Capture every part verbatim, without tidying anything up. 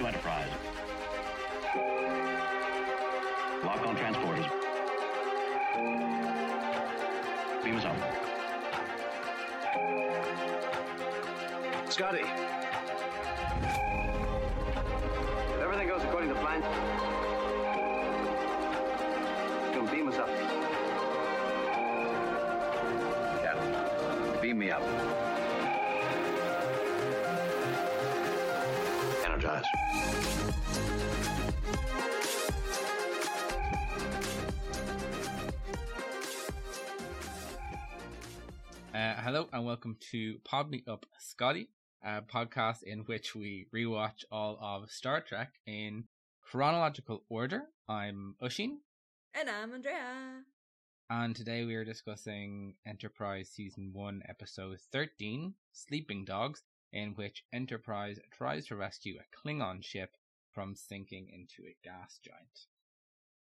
to Enterprise. Lock on transporters. Beam us up. Scotty. If everything goes according to plan, you can beam us up. Captain, beam me up. Uh, hello and welcome to Pod Me Up Scotty, a podcast in which we rewatch all of Star Trek in chronological order. I'm Ushin. And I'm Andrea. And today we are discussing Enterprise Season one, Episode thirteen, Sleeping Dogs, in which Enterprise tries to rescue a Klingon ship from sinking into a gas giant.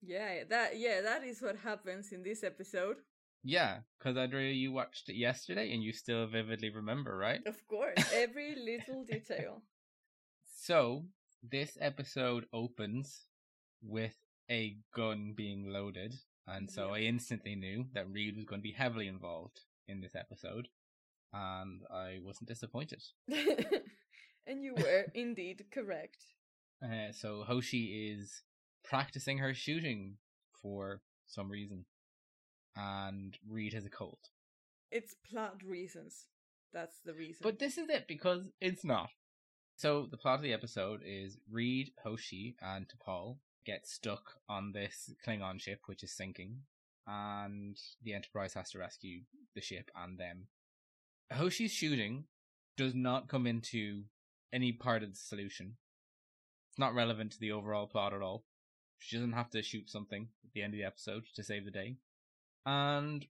Yeah, that yeah, that is what happens in this episode. Yeah, because Andrea, you watched it yesterday and you still vividly remember, right? Of course, every little detail. So, this episode opens with a gun being loaded, and so yeah. I instantly knew that Reed was going to be heavily involved in this episode. And I wasn't disappointed. And you were indeed correct. Uh, so Hoshi is practicing her shooting for some reason. And Reed has a cold. It's plot reasons. That's the reason. But this is it, because it's not. So the plot of the episode is Reed, Hoshi, and T'Pol get stuck on this Klingon ship, which is sinking. And the Enterprise has to rescue the ship and them. Hoshi's shooting does not come into any part of the solution. It's not relevant to the overall plot at all. She doesn't have to shoot something at the end of the episode to save the day. And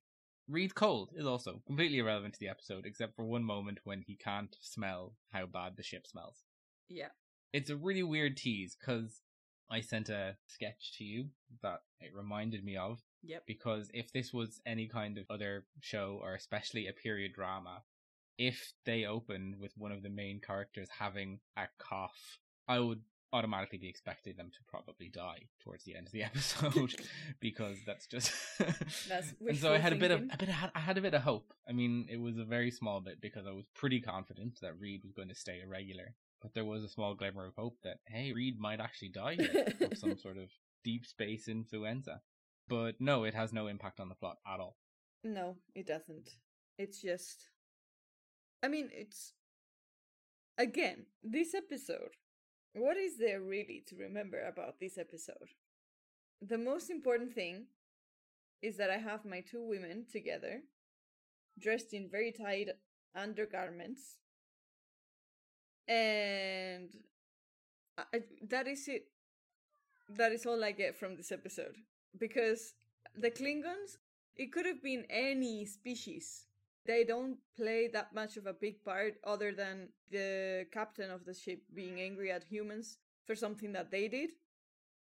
Reed's cold is also completely irrelevant to the episode, except for one moment when he can't smell how bad the ship smells. Yeah. It's a really weird tease, because I sent a sketch to you that it reminded me of. Yep. Because if this was any kind of other show, or especially a period drama, if they opened with one of the main characters having a cough, I would automatically be expecting them to probably die towards the end of the episode, because that's just. That's and so I had a bit of a bit. Of, I had a bit of hope. I mean, it was a very small bit because I was pretty confident that Reed was going to stay a regular, but there was a small glimmer of hope that hey, Reed might actually die here of some sort of deep space influenza. But no, it has no impact on the plot at all. No, it doesn't. It's just... I mean, it's... Again, this episode. What is there really to remember about this episode? The most important thing is that I have my two women together, dressed in very tight undergarments. And I, that is it. That is all I get from this episode. Because the Klingons, it could have been any species. They don't play that much of a big part other than the captain of the ship being angry at humans for something that they did.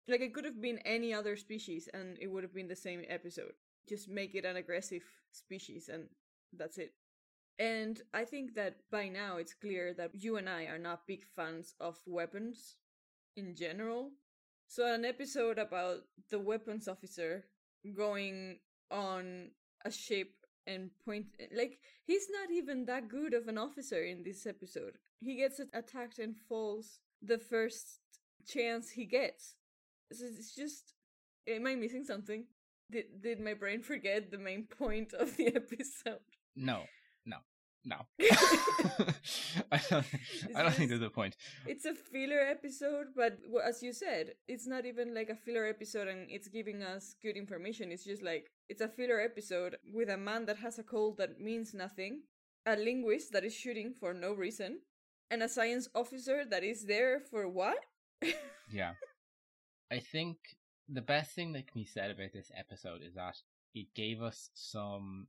Like, it could have been any other species and it would have been the same episode. Just make it an aggressive species and that's it. And I think that by now it's clear that you and I are not big fans of weapons in general. So an episode about the weapons officer going on a ship and point... Like, he's not even that good of an officer in this episode. He gets attacked and falls the first chance he gets. So it's just... Am I missing something? Did, did my brain forget the main point of the episode? No, no. No. I don't, I don't think there's a point. It's a filler episode, but as you said, it's not even like a filler episode and it's giving us good information. It's just like, it's a filler episode with a man that has a cold that means nothing, a linguist that is shooting for no reason, and a science officer that is there for what? Yeah. I think the best thing that can be said about this episode is that it gave us some...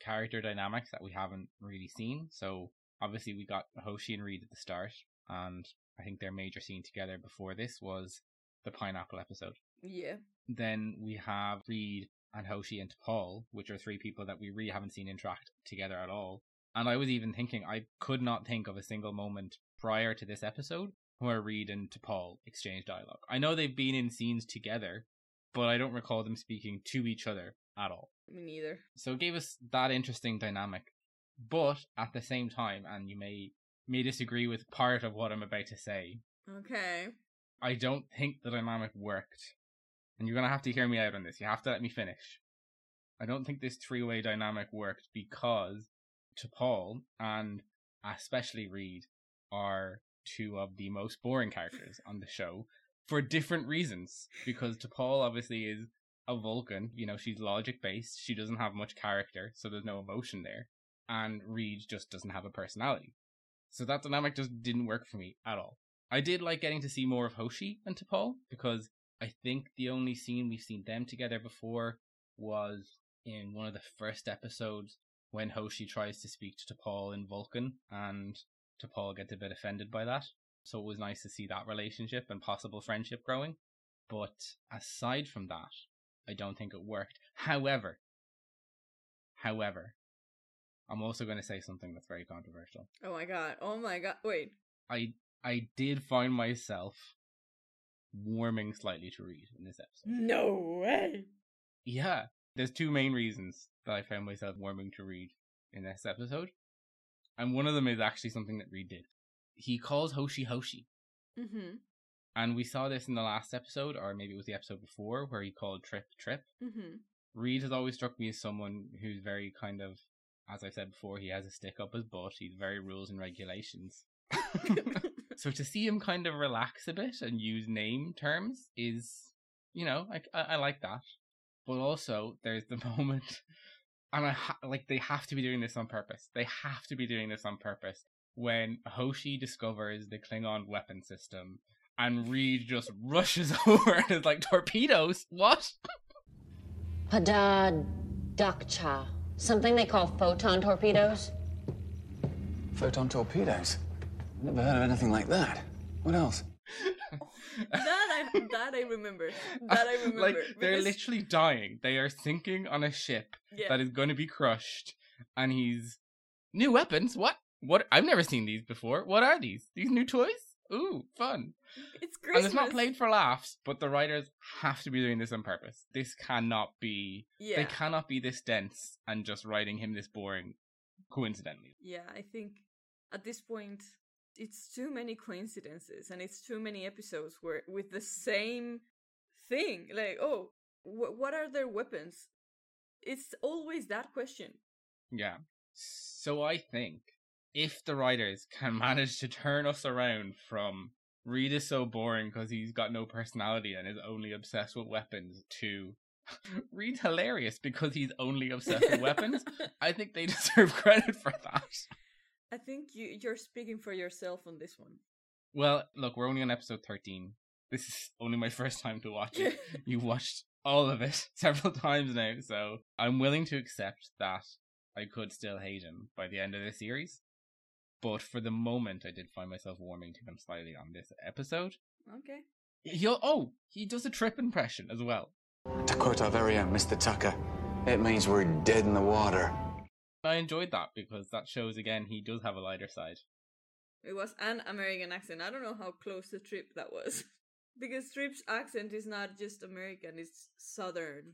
character dynamics that we haven't really seen. So obviously we got Hoshi and Reed at the start, and I think their major scene together before this was the pineapple episode. Yeah. Then we have Reed and Hoshi and T'Pol, which are three people that we really haven't seen interact together at all. And I was even thinking, I could not think of a single moment prior to this episode where Reed and T'Pol exchange dialogue. I know they've been in scenes together, but I don't recall them speaking to each other at all. Me neither. So it gave us that interesting dynamic. But at the same time, and you may may disagree with part of what I'm about to say. Okay. I don't think the dynamic worked. And you're going to have to hear me out on this. You have to let me finish. I don't think this three-way dynamic worked because T'Pol and especially Reed are two of the most boring characters on the show for different reasons. Because T'Pol obviously is a Vulcan. You know, she's logic-based. She doesn't have much character, so there's no emotion there. And Reed just doesn't have a personality. So that dynamic just didn't work for me at all. I did like getting to see more of Hoshi and T'Pol because I think the only scene we've seen them together before was in one of the first episodes when Hoshi tries to speak to T'Pol in Vulcan and T'Pol gets a bit offended by that. So it was nice to see that relationship and possible friendship growing. But aside from that, I don't think it worked. However, however, I'm also going to say something that's very controversial. Oh my god. Oh my god. Wait. I I did find myself warming slightly to Reed in this episode. No way! Yeah. There's two main reasons that I found myself warming to Reed in this episode. And one of them is actually something that Reed did. He calls Hoshi Hoshi. Mm-hmm. And we saw this in the last episode, or maybe it was the episode before, where he called Trip Trip. Mm-hmm. Reed has always struck me as someone who's very kind of, as I said before, he has a stick up his butt. He's very rules and regulations. So to see him kind of relax a bit and use name terms is, you know, I, I, I like that. But also, there's the moment, and I ha- like they have to be doing this on purpose. They have to be doing this on purpose when Hoshi discovers the Klingon weapon system, and Reed just rushes over and is like, torpedoes? What? Pada Dakcha. Something they call photon torpedoes. Photon torpedoes? Never heard of anything like that. What else? that I that I remember. That I remember. Like, they're because... literally dying. They are sinking on a ship yeah. that is going to be crushed. And he's... New weapons? What? What? I've never seen these before. What are these? These new toys? Ooh, fun. It's Christmas. And it's not played for laughs, but the writers have to be doing this on purpose. This cannot be... Yeah. They cannot be this dense and just writing him this boring coincidentally. Yeah, I think at this point, it's too many coincidences and it's too many episodes where with the same thing. Like, oh, wh- what are their weapons? It's always that question. Yeah. So I think... if the writers can manage to turn us around from Reed is so boring because he's got no personality and is only obsessed with weapons to Reed's hilarious because he's only obsessed with weapons, I think they deserve credit for that. I think you, you're speaking for yourself on this one. Well, look, we're only on episode thirteen. This is only my first time to watch it. You watched all of it several times now, so I'm willing to accept that I could still hate him by the end of this series. But for the moment, I did find myself warming to him slightly on this episode. Okay. He'll, oh, he does a Trip impression as well. To quote our very own Mister Tucker, it means we're dead in the water. I enjoyed that because that shows, again, he does have a lighter side. It was an American accent. I don't know how close to Trip that was. Because Trip's accent is not just American, it's Southern.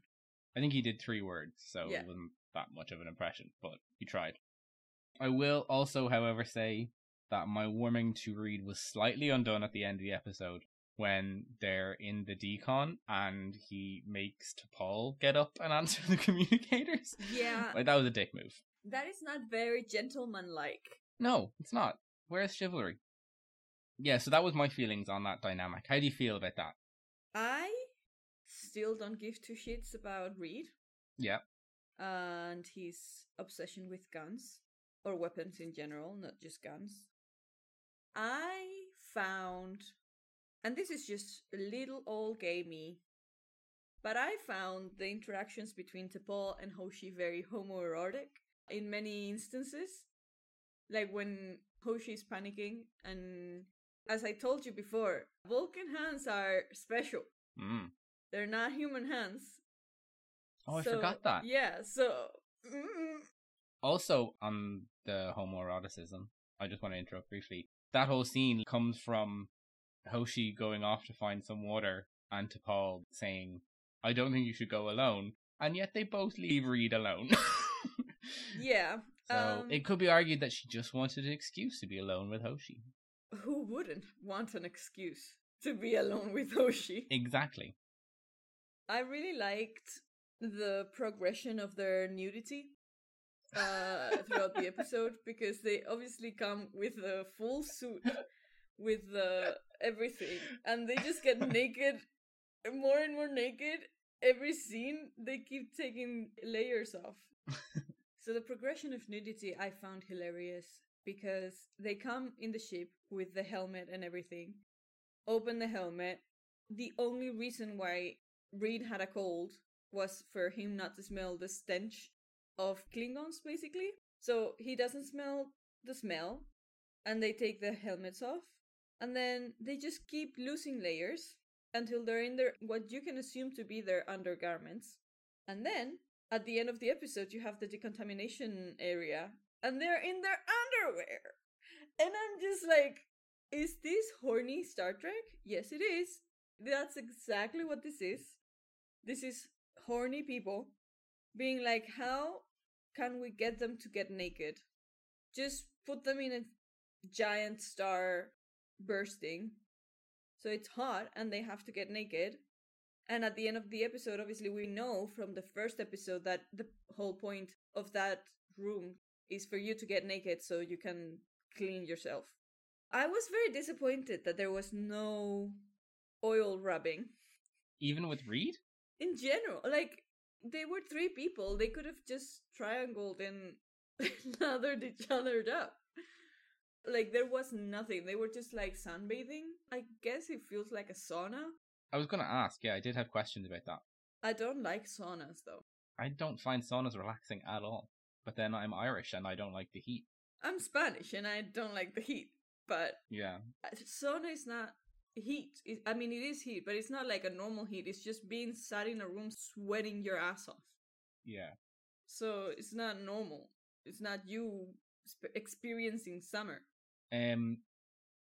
I think he did three words, so yeah. It wasn't that much of an impression, but he tried. I will also, however, say that my warming to Reed was slightly undone at the end of the episode when they're in the decon and he makes T'Pol get up and answer the communicators. Yeah. Like, that was a dick move. That is not very gentleman-like. No, it's not. Where's chivalry? Yeah, so that was my feelings on that dynamic. How do you feel about that? I still don't give two shits about Reed. Yeah. And his obsession with guns. Or weapons in general, not just guns. I found, and this is just a little old gay me, but I found the interactions between T'Pol and Hoshi very homoerotic in many instances. Like when Hoshi is panicking, and as I told you before, Vulcan hands are special. Mm. They're not human hands. Oh, so, I forgot that. Yeah, so... Mm, also, on the homoeroticism, I just want to interrupt briefly. That whole scene comes from Hoshi going off to find some water and T'Pol saying, I don't think you should go alone. And yet they both leave Reed alone. Yeah. So um, it could be argued that she just wanted an excuse to be alone with Hoshi. Who wouldn't want an excuse to be alone with Hoshi? Exactly. I really liked the progression of their nudity uh, throughout the episode, because they obviously come with a full suit with uh, everything, and they just get naked, more and more naked. Every scene, they keep taking layers off. So the progression of nudity I found hilarious, because they come in the ship with the helmet and everything, open the helmet. The only reason why Reed had a cold was for him not to smell the stench of Klingons, basically. So he doesn't smell the smell, and they take the helmets off, and then they just keep losing layers until they're in their, what you can assume to be their undergarments. And then, at the end of the episode, you have the decontamination area, and they're in their underwear! And I'm just like, is this horny Star Trek? Yes, it is. That's exactly what this is. This is horny people being like, how can we get them to get naked? Just put them in a giant star bursting. So it's hot and they have to get naked. And at the end of the episode, obviously, we know from the first episode that the whole point of that room is for you to get naked so you can clean yourself. I was very disappointed that there was no oil rubbing. Even with Reed? In general, like, they were three people. They could have just triangled and lathered each other up. Like, there was nothing. They were just, like, sunbathing. I guess it feels like a sauna. I was going to ask, yeah, I did have questions about that. I don't like saunas, though. I don't find saunas relaxing at all. But then I'm Irish, and I don't like the heat. I'm Spanish, and I don't like the heat. But yeah, sauna is not heat. It, I mean, it is heat, but it's not like a normal heat. It's just being sat in a room sweating your ass off. Yeah. So it's not normal. It's not you sp- experiencing summer. Um,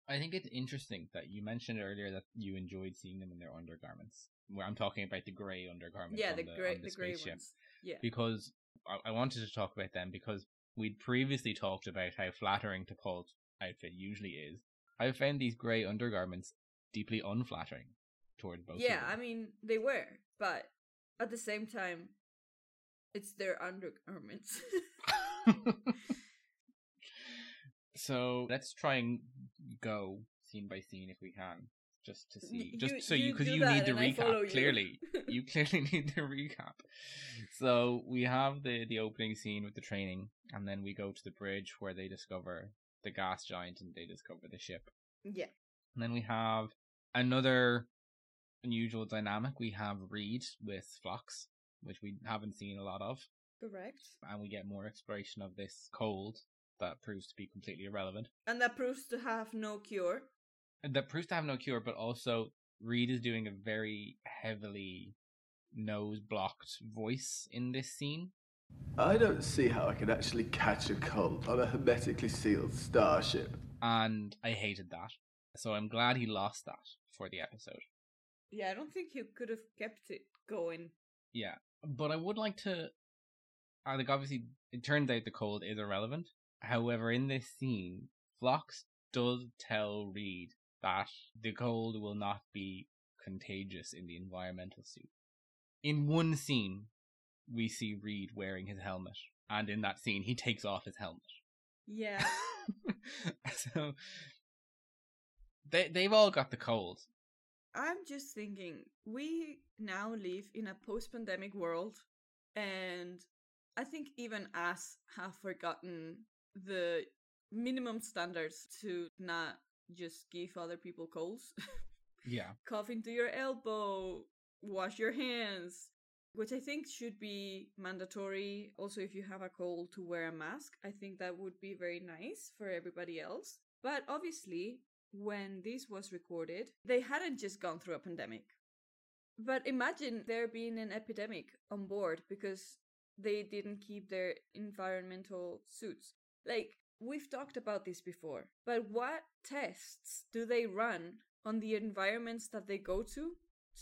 I think it's interesting that you mentioned earlier that you enjoyed seeing them in their undergarments. Where I'm talking about the grey undergarments. Yeah, on the, the grey, on the, the grey ones. Yeah. Because I-, I wanted to talk about them because we'd previously talked about how flattering to T'Pol's outfit usually is. I found these grey undergarments deeply unflattering toward both. Yeah, of them. I mean they were, but at the same time, it's their undergarments. So let's try and go scene by scene if we can, just to see, just you, so you because you, you need the recap. You. Clearly, you clearly need the recap. So we have the the opening scene with the training, and then we go to the bridge where they discover the gas giant and they discover the ship. Yeah. And then we have another unusual dynamic. We have Reed with Phlox, which we haven't seen a lot of. Correct. And we get more exploration of this cold that proves to be completely irrelevant. And that proves to have no cure. And that proves to have no cure, but also Reed is doing a very heavily nose-blocked voice in this scene. I don't see how I can actually catch a cold on a hermetically sealed starship. And I hated that. So I'm glad he lost that for the episode. Yeah, I don't think he could have kept it going. Yeah, but I would like to... I think obviously, it turns out the cold is irrelevant. However, in this scene, Phlox does tell Reed that the cold will not be contagious in the environmental suit. In one scene, we see Reed wearing his helmet, and in that scene, he takes off his helmet. Yeah. So... They, they've all got the cold. I'm just thinking, we now live in a post-pandemic world, and I think even us have forgotten the minimum standards to not just give other people colds. Yeah. Cough into your elbow, wash your hands, which I think should be mandatory. Also, if you have a cold, to wear a mask. I think that would be very nice for everybody else. But obviously... when this was recorded, they hadn't just gone through a pandemic. But imagine there being an epidemic on board because they didn't keep their environmental suits. Like, We've talked about this before, but what tests do they run on the environments that they go to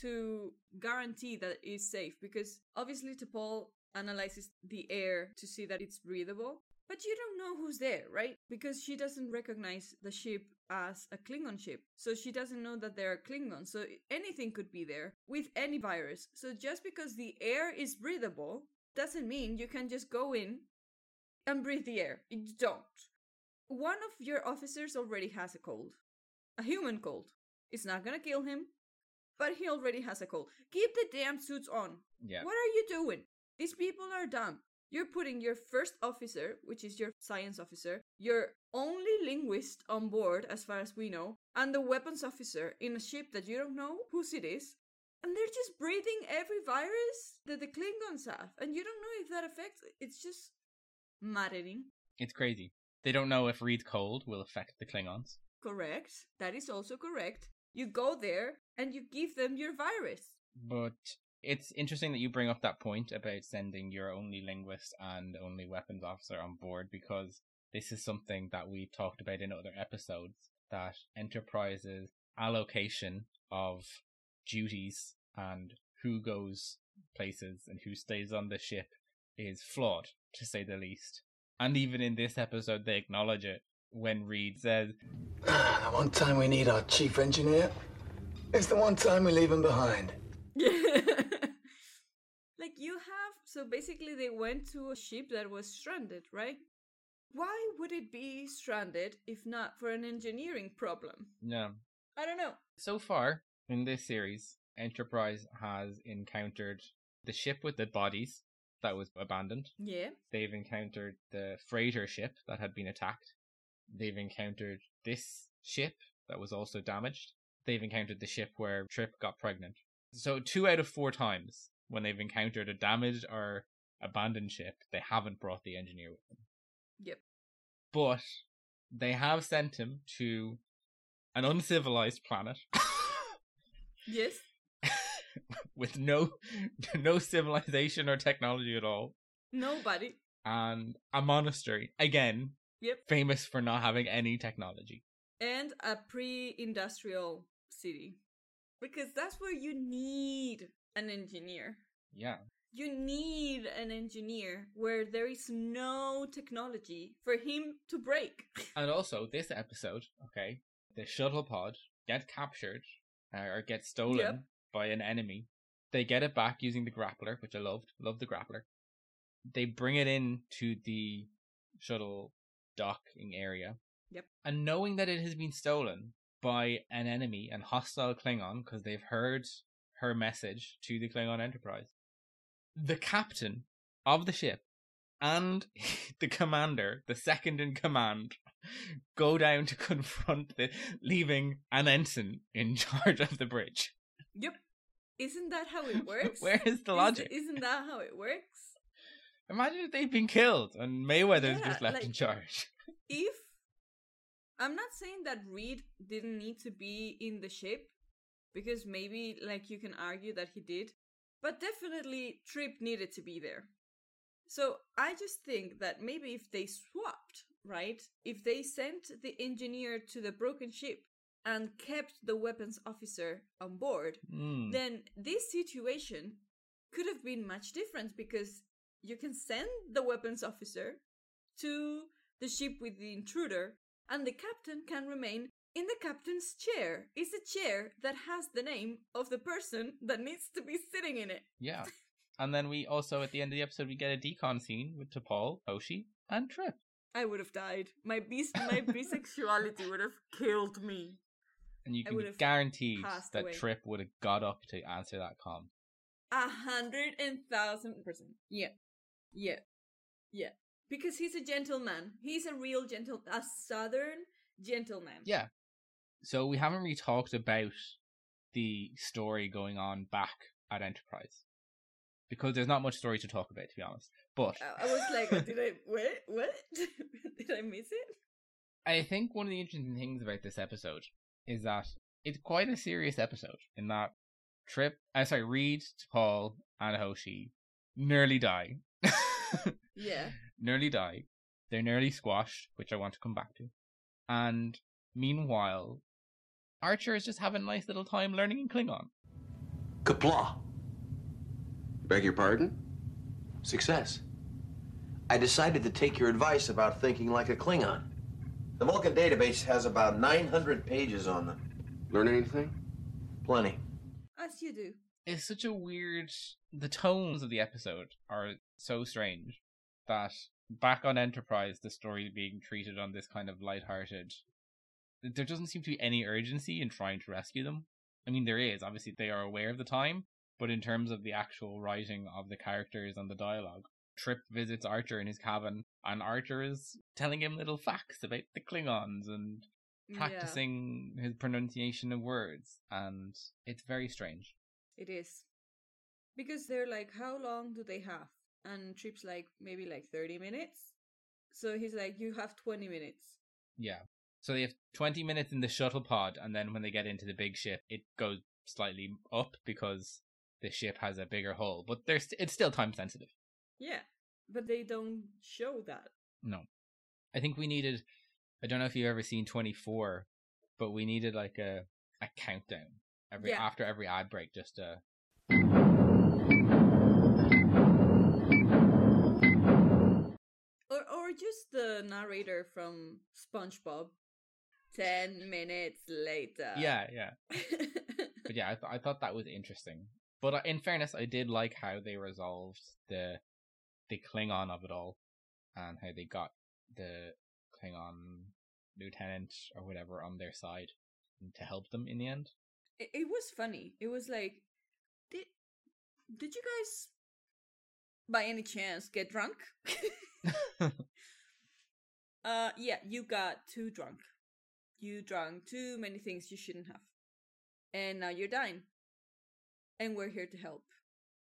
to guarantee that it is safe? Because obviously T'Pol analyzes the air to see that it's breathable, but you don't know who's there, right? Because she doesn't recognize the ship as a Klingon ship, so she doesn't know that there are Klingons, so anything could be there with any virus. So just because the air is breathable doesn't mean you can just go in and breathe the air. You don't. One of your officers already has a cold. A human cold. It's not gonna kill him, but he already has a cold. Keep the damn suits on. Yeah. What are you doing? These people are dumb. You're putting your first officer, which is your science officer, your only linguist on board, as far as we know, and the weapons officer in a ship that you don't know whose it is, and they're just breathing every virus that the Klingons have, and you don't know if that affects it. It's just maddening. It's crazy. They don't know if Reed's cold will affect the Klingons. Correct. That is also correct. You go there, and you give them your virus. But it's interesting that you bring up that point about sending your only linguist and only weapons officer on board, because this is something that we talked about in other episodes, that Enterprise's allocation of duties and who goes places and who stays on the ship is flawed, to say the least. And even in this episode, they acknowledge it when Reed says, ah, one time we need our chief engineer, it's the one time we leave him behind. Like you have, so basically they went to a ship that was stranded, right? Why would it be stranded if not for an engineering problem? No. I don't know. So far in this series, Enterprise has encountered the ship with the bodies that was abandoned. Yeah. They've encountered the freighter ship that had been attacked. They've encountered this ship that was also damaged. They've encountered the ship where Trip got pregnant. So two out of four times when they've encountered a damaged or abandoned ship, they haven't brought the engineer with them. Yep. But they have sent him to an uncivilized planet. Yes. With no no civilization or technology at all. Nobody. And a monastery. Again, yep. Famous for not having any technology. And a pre-industrial city. Because that's where you need an engineer. Yeah. You need an engineer where there is no technology for him to break. And also, this episode, okay, the shuttle pod get captured uh, or get stolen yep. by an enemy. They get it back using the grappler, which I loved. Loved the grappler. They bring it in to the shuttle docking area. Yep. And knowing that it has been stolen by an enemy, an hostile Klingon, because they've heard her message to the Klingon Enterprise. The captain of the ship and the commander, the second in command, go down to confront the, leaving an ensign in charge of the bridge. Yep. Isn't that how it works? Where is the logic? Is, isn't that how it works? Imagine if they've been killed and Mayweather's yeah, just left like, in charge. If I'm not saying that Reed didn't need to be in the ship, because maybe, like, you can argue that he did, but definitely Trip needed to be there. So I just think that maybe if they swapped, right, if they sent the engineer to the broken ship and kept the weapons officer on board, mm. then this situation could have been much different, because you can send the weapons officer to the ship with the intruder, and the captain can remain in the captain's chair. It's a chair that has the name of the person that needs to be sitting in it. Yeah. And then we also, at the end of the episode, we get a decon scene with T'Pol, Hoshi, and Trip. I would have died. My bis- my bisexuality would have killed me. And you can guarantee that away. Trip would have got up to answer that com. A hundred and thousand percent. Yeah. Yeah. Yeah. Because he's a gentleman. He's a real gentle, a southern gentleman. Yeah. So we haven't really talked about the story going on back at Enterprise. Because there's not much story to talk about, to be honest. But I was like, did I, what? What? Did I miss it? I think one of the interesting things about this episode is that it's quite a serious episode in that Trip, uh, sorry, Reed, T'Pol, and Hoshi nearly die. Yeah. Nearly die. They're nearly squashed, which I want to come back to. And meanwhile, Archer is just having a nice little time learning in Klingon. Kapla. Beg your pardon? Success. I decided to take your advice about thinking like a Klingon. The Vulcan database has about nine hundred pages on them. Learn anything? Plenty. As you do. It's such a weird... The tones of the episode are so strange that back on Enterprise, the story being treated on this kind of lighthearted... There doesn't seem to be any urgency in trying to rescue them. I mean, there is. Obviously, they are aware of the time. But in terms of the actual writing of the characters and the dialogue, Trip visits Archer in his cabin, and Archer is telling him little facts about the Klingons and practicing yeah. his pronunciation of words. And it's very strange. It is. Because they're like, how long do they have? And Trip's like, maybe like thirty minutes. So he's like, you have twenty minutes. Yeah. So they have twenty minutes in the shuttle pod, and then when they get into the big ship, it goes slightly up because the ship has a bigger hull. But there's st- it's still time sensitive. Yeah, but they don't show that. No. I think we needed, I don't know if you've ever seen twenty-four, but we needed like a, a countdown every yeah. after every ad break, just a... Or, or just the narrator from SpongeBob. Ten minutes later. Yeah, yeah. But yeah, I, th- I thought that was interesting. But in fairness, I did like how they resolved the the Klingon of it all, and how they got the Klingon lieutenant or whatever on their side to help them in the end. It, it was funny. It was like, did did you guys, by any chance, get drunk? uh, yeah, you got too drunk. You drank too many things you shouldn't have. And now you're dying. And we're here to help.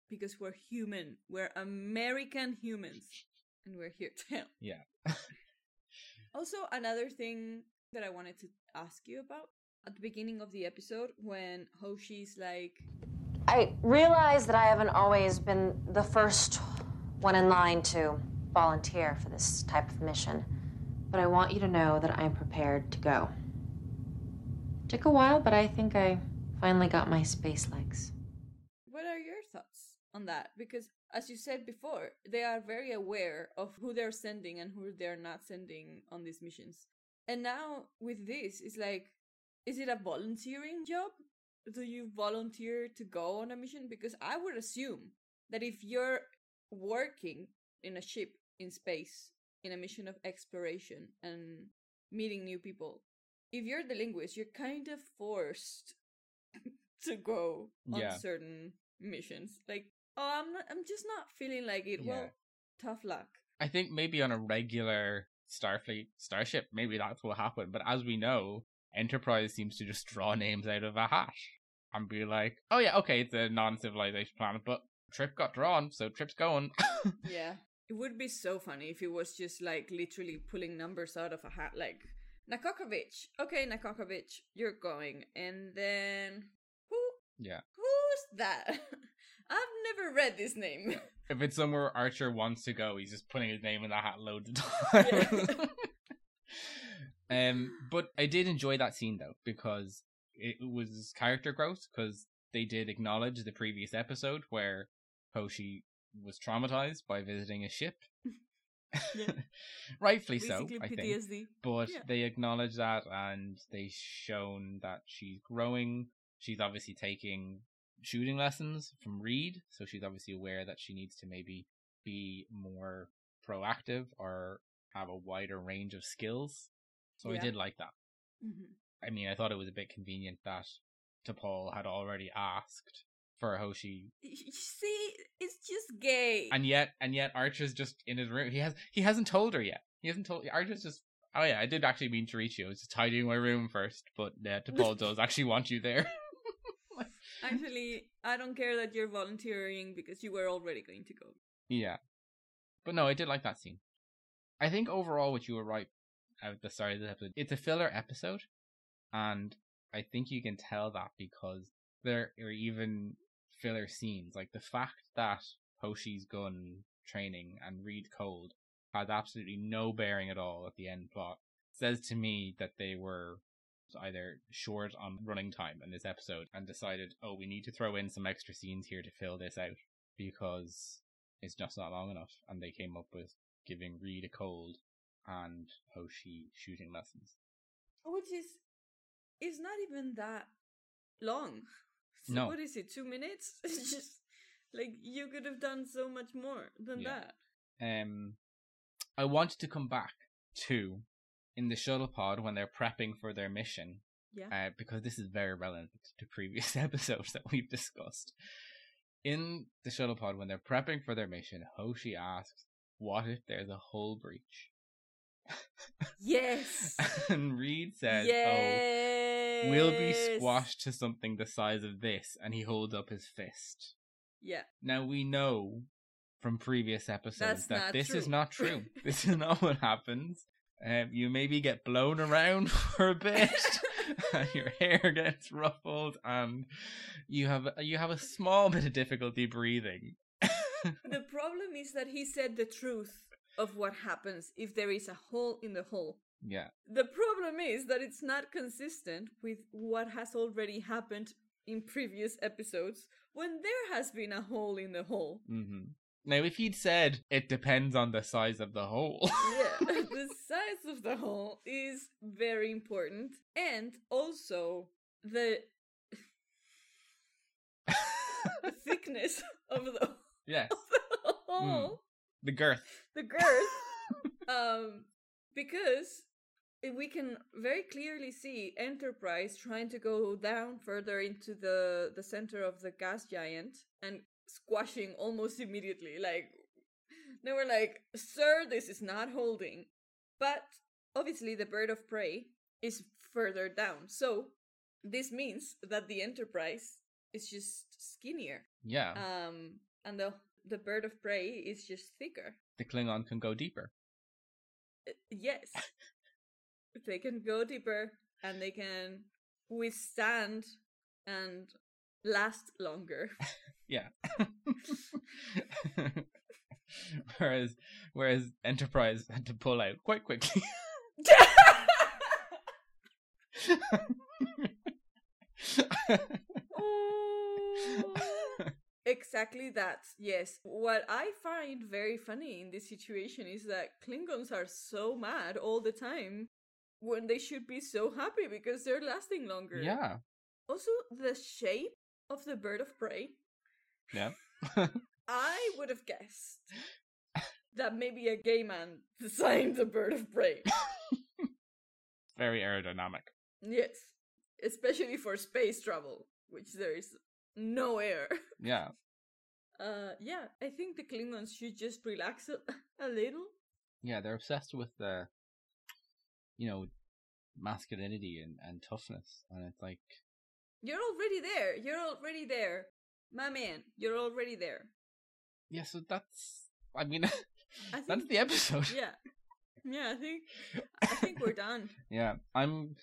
Because we're human. We're American humans. And we're here to help. Yeah. Also, another thing that I wanted to ask you about. At the beginning of the episode, when Hoshi's like... I realize that I haven't always been the first one in line to volunteer for this type of mission. But I want you to know that I'm prepared to go. Took a while, but I think I finally got my space legs. What are your thoughts on that? Because, as you said before, they are very aware of who they're sending and who they're not sending on these missions. And now, with this, it's like, is it a volunteering job? Do you volunteer to go on a mission? Because I would assume that if you're working in a ship in space, in a mission of exploration and meeting new people, if you're the linguist, you're kind of forced to go on yeah. certain missions. Like, oh, I'm not, I'm just not feeling like it. Yeah. Well, tough luck. I think maybe on a regular Starfleet starship, maybe that's what happened. But as we know, Enterprise seems to just draw names out of a hat and be like, oh yeah, okay, it's a non-civilization planet, but Trip got drawn, so Trip's going. Yeah. It would be so funny if it was just, like, literally pulling numbers out of a hat, like, Nakokovic. Okay, Nakokovic, you're going. And then, who? Yeah. Who's that? I've never read this name. If it's somewhere Archer wants to go, he's just putting his name in the hat loads of times. Yeah. um, but I did enjoy that scene, though, because it was character growth, because they did acknowledge the previous episode where Hoshi was traumatized by visiting a ship. Yeah. Rightfully basically so, I P T S D. Think. But yeah. They acknowledge that, and they shown that she's growing. She's obviously taking shooting lessons from Reed, so she's obviously aware that she needs to maybe be more proactive or have a wider range of skills. So yeah. I did like that. Mm-hmm. I mean, I thought it was a bit convenient that T'Pol had already asked for Hoshi. See, it's just gay. And yet, and yet, Archer's just in his room. He has, he hasn't told her yet. He hasn't told. Archer's just. Oh yeah, I did actually mean to reach you. I was just tidying my room first, but uh, T'Pol does actually want you there. Actually, I don't care that you're volunteering because you were already going to go. Yeah, but no, I did like that scene. I think overall, what you were right at the start of this episode. It's a filler episode, and I think you can tell that because there are even filler scenes, like the fact that Hoshi's gun training and Reed cold has absolutely no bearing at all at the end plot, says to me that they were either short on running time in this episode and decided, oh, we need to throw in some extra scenes here to fill this out because it's just not long enough. And they came up with giving Reed a cold and Hoshi shooting lessons. Which is, is not even that long. So no. What is it, two minutes? It's just, like, you could have done so much more than yeah. that. Um, I wanted to come back to, in the shuttle pod, when they're prepping for their mission, yeah. uh, because this is very relevant to previous episodes that we've discussed. In the shuttle pod, when they're prepping for their mission, Hoshi asks, what if there's a hull breach? Yes. And Reed says, yes. Oh, we'll be squashed to something the size of this, and he holds up his fist. Yeah. Now we know from previous episodes That's that this true. is not true. This is not what happens. Um, you maybe get blown around for a bit, and your hair gets ruffled, and you have you have a small bit of difficulty breathing. The problem is that he said the truth of what happens if there is a hole in the hole. Yeah. The problem is that it's not consistent with what has already happened in previous episodes when there has been a hole in the hole. Mm-hmm. Now, if he'd said, it depends on the size of the hole. Yeah, the size of the hole is very important. And also, the thickness of the, yes. of the hole. Mm. The girth. The girth. um, because we can very clearly see Enterprise trying to go down further into the, the center of the gas giant and squashing almost immediately. Like, they were like, sir, this is not holding. But obviously the bird of prey is further down. So this means that the Enterprise is just skinnier. Yeah. Um, and the The bird of prey is just thicker. The Klingon can go deeper. Uh, yes. They can go deeper and they can withstand and last longer. Yeah. whereas whereas Enterprise had to pull out quite quickly. Oh. Exactly that, yes. What I find very funny in this situation is that Klingons are so mad all the time when they should be so happy because they're lasting longer. Yeah. Also, the shape of the bird of prey. Yeah. I would have guessed that maybe a gay man designed the bird of prey. Very aerodynamic. Yes. Especially for space travel, which there is no air. Yeah. Uh, yeah, I think the Klingons should just relax a, a little. Yeah, they're obsessed with the, you know, masculinity and, and toughness. And it's like, You're already there. You're already there. My man, you're already there. Yeah, so that's, I mean, I think, that's the episode. Yeah. Yeah, I think, I think we're done. Yeah, I'm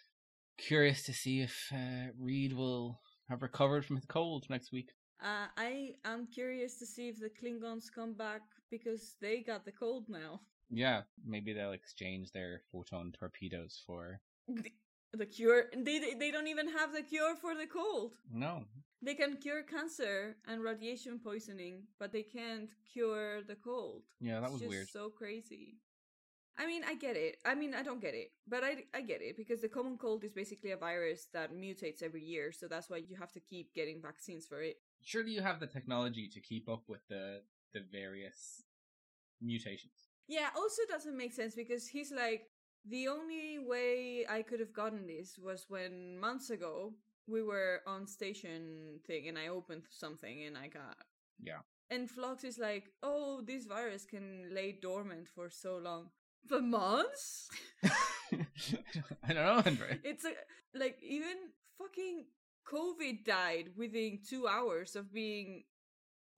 curious to see if uh, Reed will have recovered from his cold next week. Uh, I am curious to see if the Klingons come back because they got the cold now. Yeah, maybe they'll exchange their photon torpedoes for The, the cure. They, they they don't even have the cure for the cold. No. They can cure cancer and radiation poisoning, but they can't cure the cold. Yeah, that was weird. It's just so crazy. I mean, I get it. I mean, I don't get it, but I, I get it because the common cold is basically a virus that mutates every year, so that's why you have to keep getting vaccines for it. Surely you have the technology to keep up with the the various mutations. Yeah, also doesn't make sense because he's like, the only way I could have gotten this was when months ago we were on station thing and I opened something and I got... Yeah. And Phlox is like, oh, this virus can lay dormant for so long. For months? I don't know, Andrea. It's a, like, even fucking COVID died within two hours of being,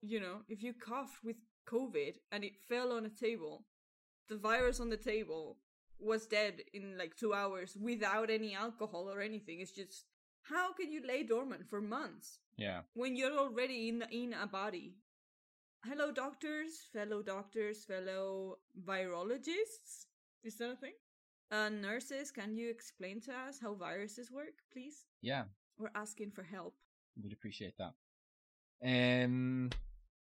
you know, if you coughed with COVID and it fell on a table, the virus on the table was dead in like two hours without any alcohol or anything. It's just, how can you lay dormant for months? Yeah. When you're already in, in a body? Hello, doctors, fellow doctors, fellow virologists. Is that a thing? Uh, nurses, can you explain to us how viruses work, please? Yeah. We're asking for help. We'd appreciate that. Um.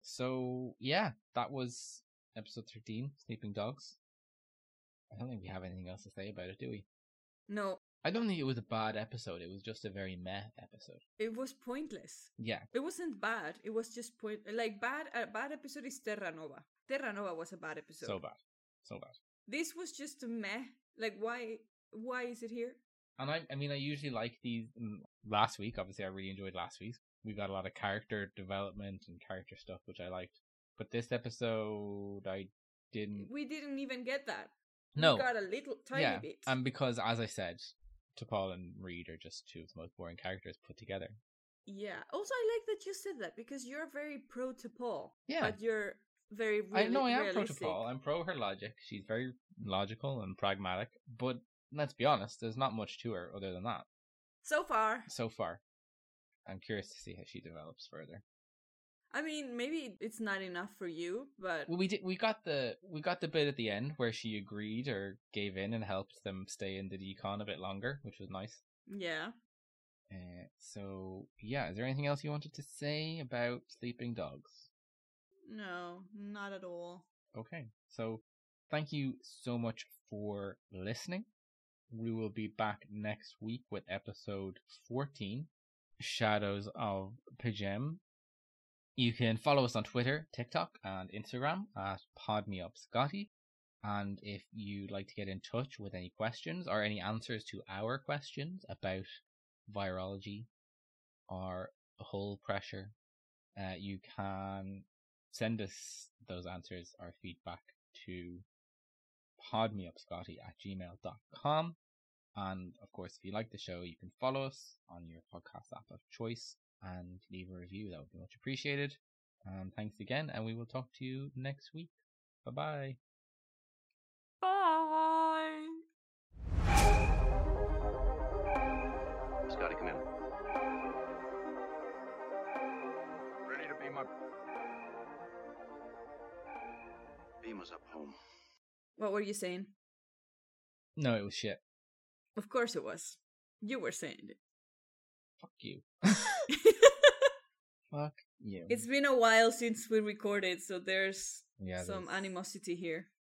So, yeah, that was episode thirteen, Sleeping Dogs. I don't think we have anything else to say about it, do we? No. I don't think it was a bad episode. It was just a very meh episode. It was pointless. Yeah. It wasn't bad. It was just point. Like, bad. A bad episode is Terra Nova. Terra Nova was a bad episode. So bad. So bad. This was just a meh. Like, why Why is it here? And I I mean, I usually like these. Last week, obviously, I really enjoyed last week. We got a lot of character development and character stuff, which I liked. But this episode, I didn't... We didn't even get that. No. We got a little tiny yeah. bit. And because, as I said, T'Pol and Reed are just two of the most boring characters put together. Yeah. Also, I like that you said that, because you're very pro T'Pol. Yeah. But you're... Very really, I know I am realistic. Pro T'Pol. I'm pro her logic. She's very logical and pragmatic. But let's be honest, there's not much to her other than that. So far. So far. I'm curious to see how she develops further. I mean, maybe it's not enough for you, but well, we did. We got the we got the bit at the end where she agreed or gave in and helped them stay in the decon a bit longer, which was nice. Yeah. Uh, so yeah, is there anything else you wanted to say about Sleeping Dogs? No, not at all. Okay, so thank you so much for listening. We will be back next week with episode fourteen, Shadows of Pajem. You can follow us on Twitter, TikTok, and Instagram at Pod Me Up Scotty. And if you'd like to get in touch with any questions or any answers to our questions about virology or hull pressure, uh, you can... send us those answers or feedback to podmeupscotty at gmail dot com. And of course, if you like the show, you can follow us on your podcast app of choice and leave a review. That would be much appreciated. And thanks again, and we will talk to you next week. Bye-bye. Bye. Scotty, come in. Ready to be my... was up home. What were you saying? No, it was shit. Of course it was. You were saying it. Fuck you. Fuck you. It's been a while since we recorded, so there's yeah, some there's... animosity here.